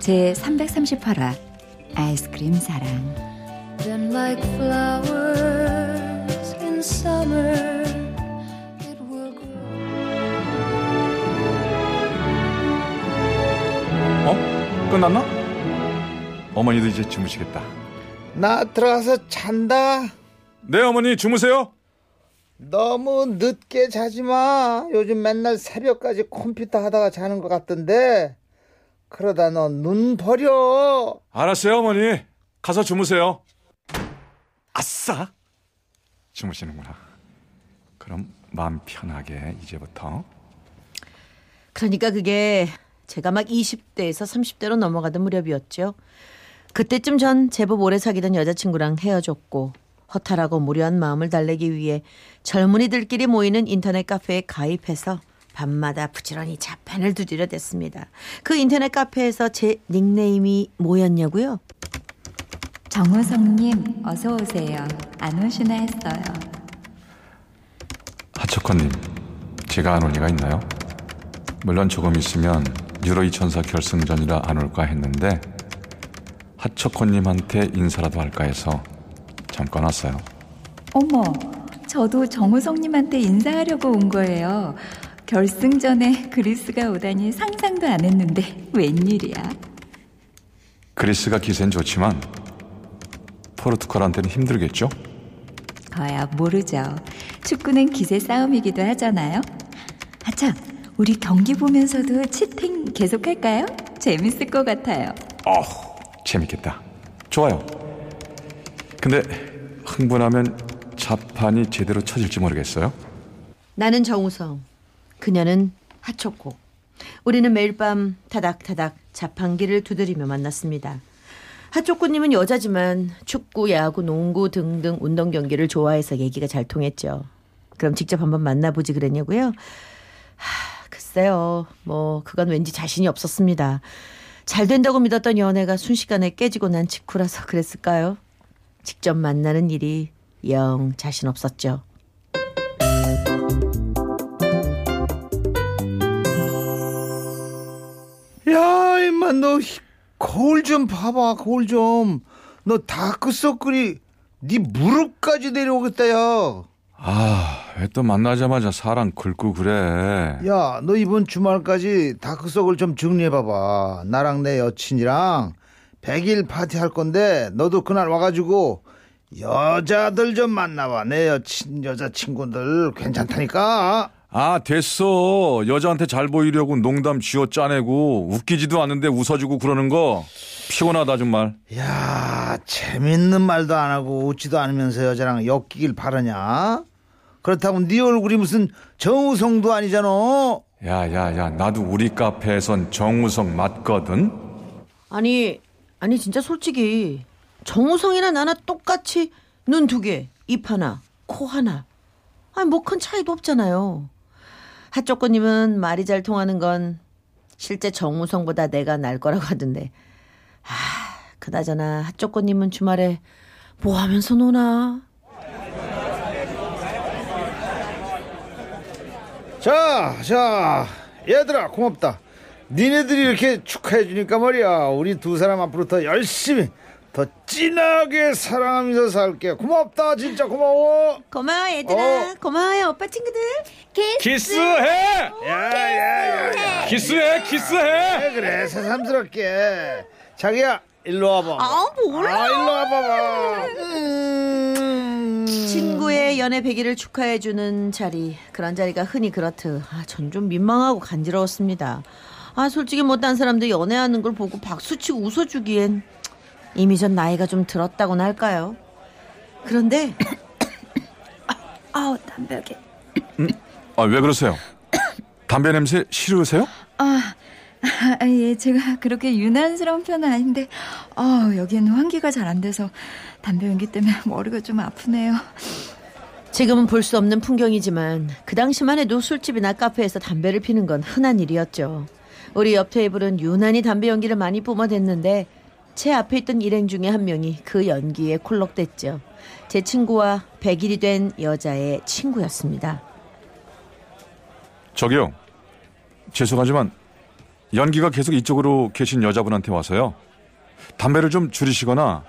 제338화 아이스크림 사랑. 끝났나? 어머니도 이제 주무시겠다. 나 들어가서 잔다. 네, 어머니 주무세요. 너무 늦게 자지 마. 요즘 맨날 새벽까지 컴퓨터 하다가 자는 것 같던데. 그러다 너 눈 버려. 알았어요, 어머니. 가서 주무세요. 아싸! 주무시는구나. 그럼 마음 편하게 이제부터. 그러니까 그게 제가 막 20대에서 30대로 넘어가던 무렵이었죠. 그때쯤 전 제법 오래 사귀던 여자친구랑 헤어졌고 허탈하고 무료한 마음을 달래기 위해 젊은이들끼리 모이는 인터넷 카페에 가입해서 밤마다 부지런히 자판을 두드려 댔습니다. 그 인터넷 카페에서 제 닉네임이 뭐였냐고요? 정우성님 어서 오세요. 안 오시나 했어요. 하초커님, 제가 안 올 리가 있나요? 물론 조금 있으면 유로 2004 결승전이라 안 올까 했는데 하초커님한테 인사라도 할까 해서 잠깐 왔어요. 어머, 저도 정우성님한테 인사하려고 온 거예요. 결승전에 그리스가 오다니 상상도 안 했는데 웬일이야. 그리스가 기세는 좋지만 포르투갈한테는 힘들겠죠? 거야 모르죠. 축구는 기세 싸움이기도 하잖아요. 아참, 우리 경기 보면서도 치팅 계속할까요? 재밌을 것 같아요. 재밌겠다. 좋아요. 근데 흥분하면 자판이 제대로 쳐질지 모르겠어요. 나는 정우성, 그녀는 하초코. 우리는 매일 밤 타닥타닥 자판기를 두드리며 만났습니다. 하초코님은 여자지만 축구, 야구, 농구 등등 운동 경기를 좋아해서 얘기가 잘 통했죠. 그럼 직접 한번 만나보지 그랬냐고요? 글쎄요, 그건 왠지 자신이 없었습니다. 잘 된다고 믿었던 연애가 순식간에 깨지고 난 직후라서 그랬을까요? 직접 만나는 일이 영 자신 없었죠. 야, 인마, 너 거울 좀 봐봐, 거울 좀. 너 다크서클이 네 무릎까지 내려오겠다, 야. 왜 또 만나자마자 사랑 긁고 그래. 야, 너 이번 주말까지 다크서클 좀 정리해봐봐. 나랑 내 여친이랑 100일 파티 할 건데 너도 그날 와가지고 여자들 좀 만나봐. 내 여친, 여자친구들 괜찮다니까. 됐어. 여자한테 잘 보이려고 농담 쥐어 짜내고 웃기지도 않은데 웃어주고 그러는 거 피곤하다 정말. 야, 재밌는 말도 안 하고 웃지도 않으면서 여자랑 엮이길 바라냐? 그렇다고 네 얼굴이 무슨 정우성도 아니잖아. 야, 나도 우리 카페에선 정우성 맞거든. 아니 진짜 솔직히 정우성이나 나나 똑같이 눈 두 개, 입 하나, 코 하나. 큰 차이도 없잖아요. 하초코님은 말이 잘 통하는 건 실제 정우성보다 내가 날 거라고 하던데. 그나저나 하초코님은 주말에 뭐 하면서 노나? 자, 얘들아 고맙다. 니네들이 이렇게 축하해 주니까 말이야, 우리 두 사람 앞으로 더 열심히, 더 진하게 사랑하면서 살게. 고맙다, 진짜 고마워. 고마워 얘들아. 고마워요 오빠 친구들. 키스해. 야. 키스해. 그래, 새삼스럽게. 자기야 일로 와봐. 몰라. 일로 와봐봐. 친구의 연애 100일을 축하해주는 자리, 그런 자리가 흔히 그렇듯 전 좀 민망하고 간지러웠습니다. 솔직히 못한 사람들 연애하는 걸 보고 박수치고 웃어주기엔 이미 전 나이가 좀 들었다고나 할까요? 그런데 담배게. 왜 그러세요? 담배 냄새 싫으세요? 아, 예, 제가 그렇게 유난스러운 편은 아닌데 여기에는 환기가 잘 안 돼서 담배 연기 때문에 머리가 좀 아프네요. 지금은 볼 수 없는 풍경이지만 그 당시만 해도 술집이나 카페에서 담배를 피는 건 흔한 일이었죠. 우리 옆 테이블은 유난히 담배 연기를 많이 뿜어댔는데 제 앞에 있던 일행 중에 한 명이 그 연기에 콜록댔죠. 제 친구와 100일이 된 여자의 친구였습니다. 저기요, 죄송하지만 연기가 계속 이쪽으로 계신 여자분한테 와서요, 담배를 좀 줄이시거나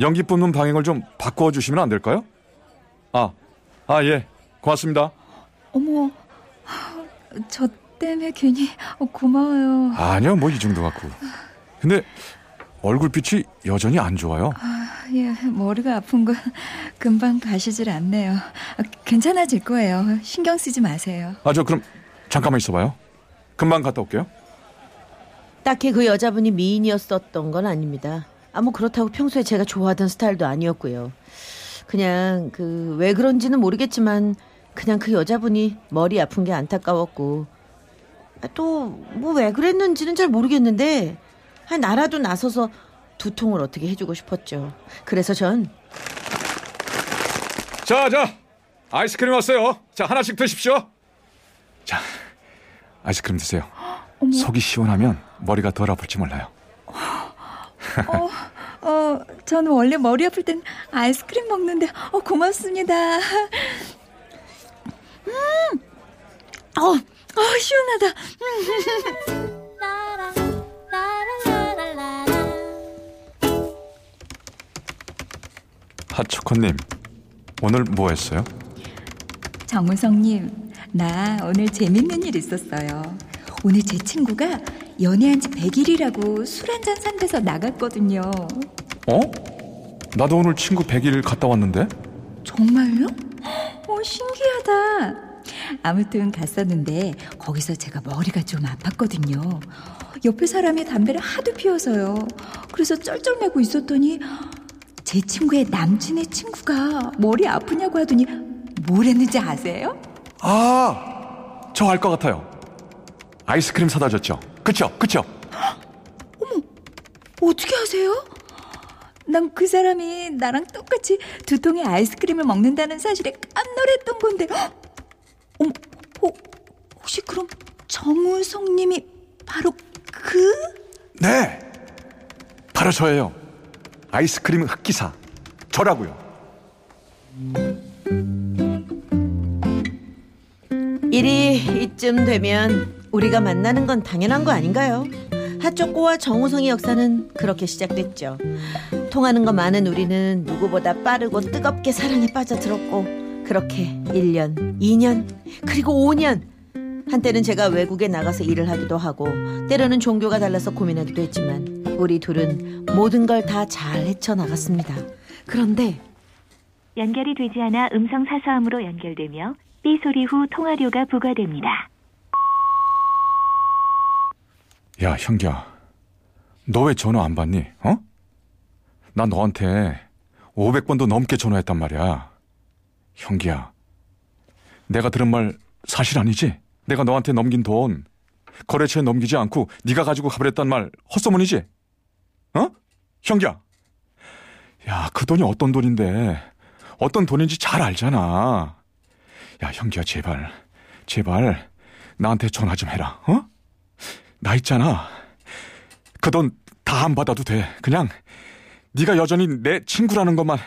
연기 뿜는 방향을 좀 바꿔주시면 안 될까요? 예, 고맙습니다. 어머, 저 때문에 괜히 고마워요. 아니요, 뭐 이 정도 갖고. 근데 얼굴빛이 여전히 안 좋아요. 아, 예, 머리가 아픈 건 금방 가시질 않네요. 괜찮아질 거예요. 신경 쓰지 마세요. 저 그럼 잠깐만 있어봐요. 금방 갔다 올게요. 딱히 그 여자분이 미인이었었던 건 아닙니다. 뭐 그렇다고 평소에 제가 좋아하던 스타일도 아니었고요. 그냥 왜 그런지는 모르겠지만 그냥 그 여자분이 머리 아픈 게 안타까웠고, 또 뭐 왜 그랬는지는 잘 모르겠는데 나라도 나서서 두통을 어떻게 해주고 싶었죠. 그래서 전 자 아이스크림 왔어요. 자, 하나씩 드십시오. 자, 아이스크림 드세요. 어머. 속이 시원하면 머리가 덜 아플지 몰라요. 저는 원래 머리 아플 땐 아이스크림 먹는데 고맙습니다. 시원하다. 하초코님, 오늘 뭐 했어요? 정우성님, 나 오늘 재밌는 일 있었어요. 오늘 제 친구가 연애한 지 100일이라고 술 한잔 상대서 나갔거든요. 나도 오늘 친구 100일 갔다 왔는데. 정말요? 신기하다. 아무튼 갔었는데 거기서 제가 머리가 좀 아팠거든요. 옆에 사람이 담배를 하도 피워서요. 그래서 쩔쩔매고 있었더니 제 친구의 남친의 친구가 머리 아프냐고 하더니 뭘 했는지 아세요? 저 알 것 같아요. 아이스크림 사다 줬죠. 그쵸? 어머, 어떻게 아세요? 난 그 사람이 나랑 똑같이 두통에 아이스크림을 먹는다는 사실에 깜놀했던 건데. 어머, 혹시 그럼 정우성님이 바로 그? 네, 바로 저예요. 아이스크림 흑기사 저라고요. 일이 이쯤 되면 우리가 만나는 건 당연한 거 아닌가요? 하초코와 정우성의 역사는 그렇게 시작됐죠. 통하는 거 많은 우리는 누구보다 빠르고 뜨겁게 사랑에 빠져들었고, 그렇게 1년, 2년, 그리고 5년. 한때는 제가 외국에 나가서 일을 하기도 하고 때로는 종교가 달라서 고민하기도 했지만 우리 둘은 모든 걸 다 잘 헤쳐나갔습니다. 그런데 연결이 되지 않아 음성 사서함으로 연결되며 삐 소리 후 통화료가 부과됩니다. 야, 형기야, 너 왜 전화 안 받니? 나 너한테 500번도 넘게 전화했단 말이야. 형기야, 내가 들은 말 사실 아니지? 내가 너한테 넘긴 돈 거래처에 넘기지 않고 네가 가지고 가버렸단 말 헛소문이지? 형기야, 야, 그 돈이 어떤 돈인데 어떤 돈인지 잘 알잖아. 야, 형기야, 제발 나한테 전화 좀 해라. 나 있잖아, 그 돈 다 안 받아도 돼. 그냥 네가 여전히 내 친구라는 것만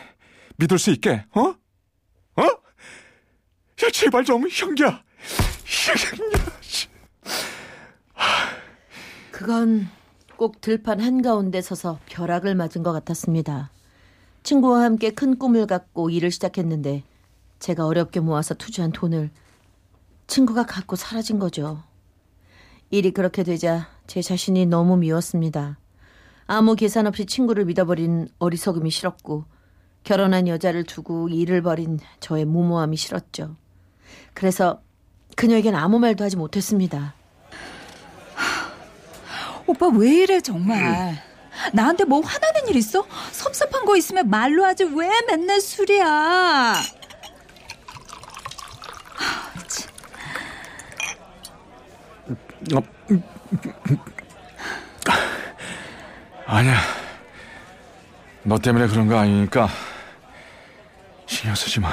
믿을 수 있게. 야, 제발 좀, 형기야. 그건 꼭 들판 한가운데 서서 벼락을 맞은 것 같았습니다. 친구와 함께 큰 꿈을 갖고 일을 시작했는데 제가 어렵게 모아서 투자한 돈을 친구가 갖고 사라진 거죠. 일이 그렇게 되자 제 자신이 너무 미웠습니다. 아무 계산 없이 친구를 믿어버린 어리석음이 싫었고, 결혼한 여자를 두고 일을 벌인 저의 무모함이 싫었죠. 그래서 그녀에겐 아무 말도 하지 못했습니다. 오빠 왜 이래 정말. 나한테 뭐 화나는 일 있어? 섭섭한 거 있으면 말로 하지 왜 맨날 술이야. 아니야. 너 때문에 그런 거 아니니까 신경 쓰지 마.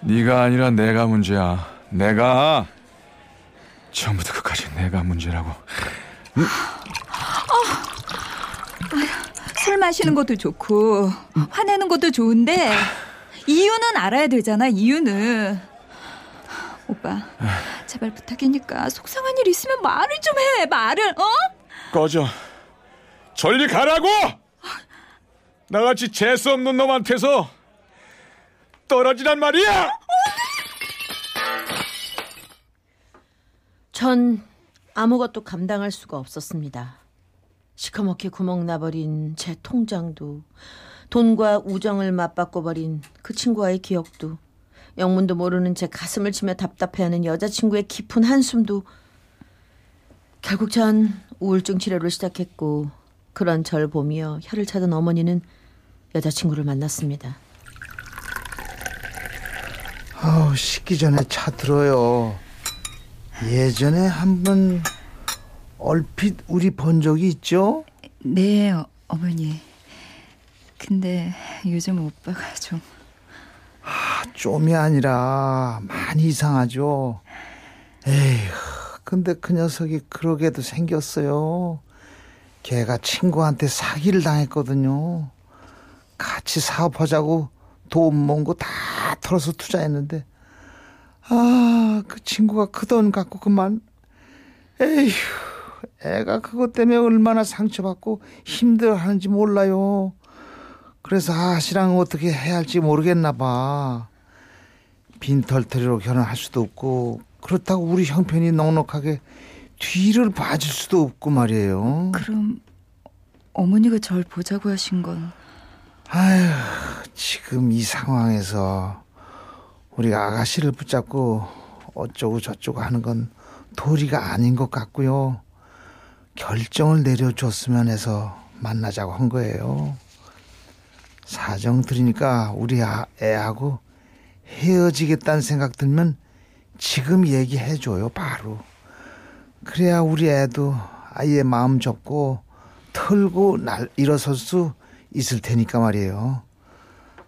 네가 아니라 내가 문제야. 내가. 처음부터 끝까지 내가 문제라고. 응? 술 마시는 것도 좋고 화내는 것도 좋은데 이유는 알아야 되잖아. 이유는. 오빠, 제발 부탁이니까 속상한 일 있으면 말을 좀 해. 말을. 어? 꺼져. 절리 가라고. 나같이 재수 없는 놈한테서 떨어지란 말이야. 전 아무것도 감당할 수가 없었습니다. 시커멓게 구멍 나버린 제 통장도, 돈과 우정을 맞바꿔버린 그 친구와의 기억도, 영문도 모르는 제 가슴을 치며 답답해하는 여자친구의 깊은 한숨도. 결국 전 우울증 치료를 시작했고, 그런 절 보며 혀를 차던 어머니는 여자친구를 만났습니다. 아우, 식기 전에 차 들어요. 예전에 한번 얼핏 우리 본 적이 있죠? 네, 어머니. 근데 요즘 오빠가 좀... 아, 좀이 아니라 많이 이상하죠. 에휴, 근데 그 녀석이 그러게도 생겼어요. 걔가 친구한테 사기를 당했거든요. 같이 사업하자고 돈 모은 거 다 털어서 투자했는데, 아, 그 친구가 그 돈 갖고 그만. 에휴, 애가 그것 때문에 얼마나 상처받고 힘들어하는지 몰라요. 그래서 아씨랑 어떻게 해야 할지 모르겠나 봐. 빈털터리로 결혼할 수도 없고, 그렇다고 우리 형편이 넉넉하게 뒤를 봐줄 수도 없고 말이에요. 그럼 어머니가 절 보자고 하신 건? 아휴, 지금 이 상황에서 우리가 아가씨를 붙잡고 어쩌고 저쩌고 하는 건 도리가 아닌 것 같고요. 결정을 내려줬으면 해서 만나자고 한 거예요. 사정 들으니까 우리 애하고 헤어지겠다는 생각 들면 지금 얘기해줘요, 바로. 그래야 우리 애도 아이의 마음 접고 털고 날 일어설 수 있을 테니까 말이에요.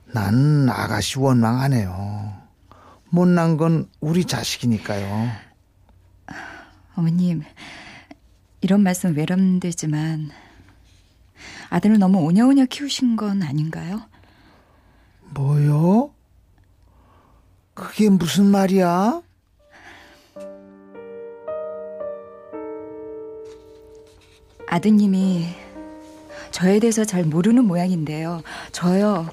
난 아가씨 원망 안 해요. 못난 건 우리 자식이니까요. 어머님, 이런 말씀 외람되지만 아들을 너무 오냐오냐 키우신 건 아닌가요? 뭐요? 그게 무슨 말이야? 아드님이 저에 대해서 잘 모르는 모양인데요. 저요,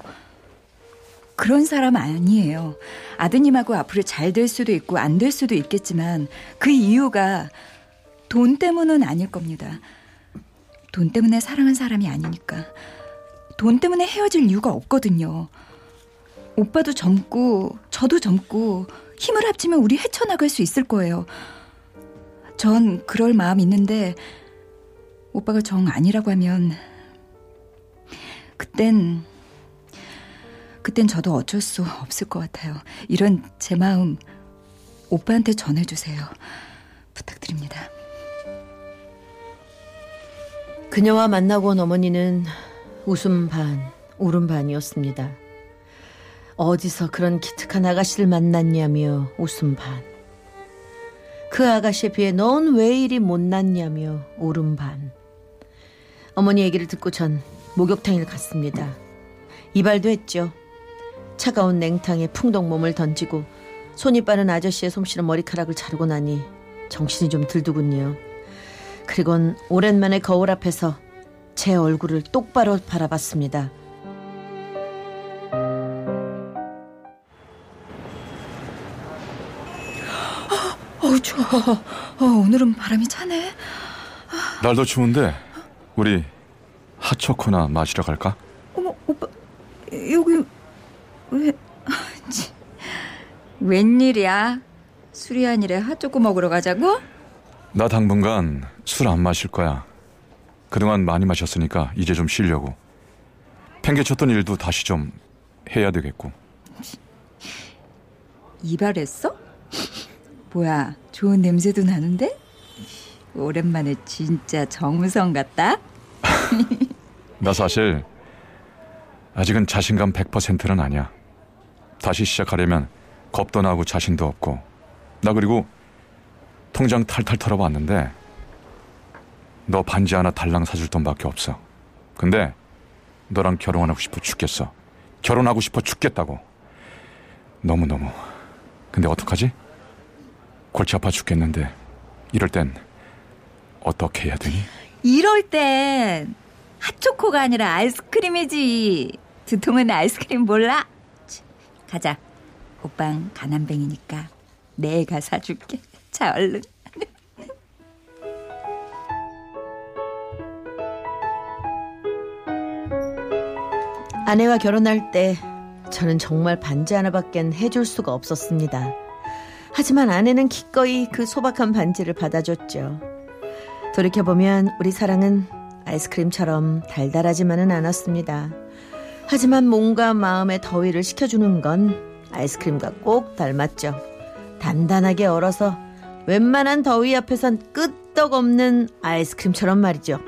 그런 사람 아니에요. 아드님하고 앞으로 잘 될 수도 있고 안 될 수도 있겠지만 그 이유가 돈 때문은 아닐 겁니다. 돈 때문에 사랑한 사람이 아니니까. 돈 때문에 헤어질 이유가 없거든요. 오빠도 젊고 저도 젊고 힘을 합치면 우리 헤쳐나갈 수 있을 거예요. 전 그럴 마음 있는데 오빠가 정 아니라고 하면 그땐 저도 어쩔 수 없을 것 같아요. 이런 제 마음 오빠한테 전해주세요. 부탁드립니다. 그녀와 만나고 온 어머니는 웃음 반, 울음 반이었습니다. 어디서 그런 기특한 아가씨를 만났냐며 웃음 반. 그 아가씨에 비해 넌 왜 이리 못났냐며 울음 반. 어머니 얘기를 듣고 전 목욕탕을 갔습니다. 이발도 했죠. 차가운 냉탕에 풍덩 몸을 던지고 손이 빠른 아저씨의 솜씨로 머리카락을 자르고 나니 정신이 좀 들더군요. 그리곤 오랜만에 거울 앞에서 제 얼굴을 똑바로 바라봤습니다. 어우, 추워. 오늘은 바람이 차네. 날도 추운데 우리 핫초코나 마시러 갈까? 어머, 오빠 여기 왜... 웬일이야? 술이 아니라 핫초코 먹으러 가자고? 나 당분간 술 안 마실 거야. 그동안 많이 마셨으니까 이제 좀 쉬려고. 팽개쳤던 일도 다시 좀 해야 되겠고. 이발했어? 뭐야, 좋은 냄새도 나는데? 오랜만에 진짜 정우성 같다? 나 사실 아직은 자신감 100%는 아니야. 다시 시작하려면 겁도 나고 자신도 없고. 나 그리고 통장 탈탈 털어봤는데 너 반지 하나 달랑 사줄 돈밖에 없어. 근데 너랑 결혼하고 싶어 죽겠어. 결혼하고 싶어 죽겠다고. 너무너무. 근데 어떡하지? 골치 아파 죽겠는데 이럴 땐 어떻게 해야 되니? 이럴 땐 핫초코가 아니라 아이스크림이지. 두통은 아이스크림 몰라? 가자. 오빵 가난뱅이니까 내가 사줄게. 자, 얼른. 아내와 결혼할 때 저는 정말 반지 하나밖엔 해줄 수가 없었습니다. 하지만 아내는 기꺼이 그 소박한 반지를 받아줬죠. 돌이켜보면 우리 사랑은 아이스크림처럼 달달하지만은 않았습니다. 하지만 몸과 마음의 더위를 식혀주는 건 아이스크림과 꼭 닮았죠. 단단하게 얼어서 웬만한 더위 앞에선 끄떡없는 아이스크림처럼 말이죠.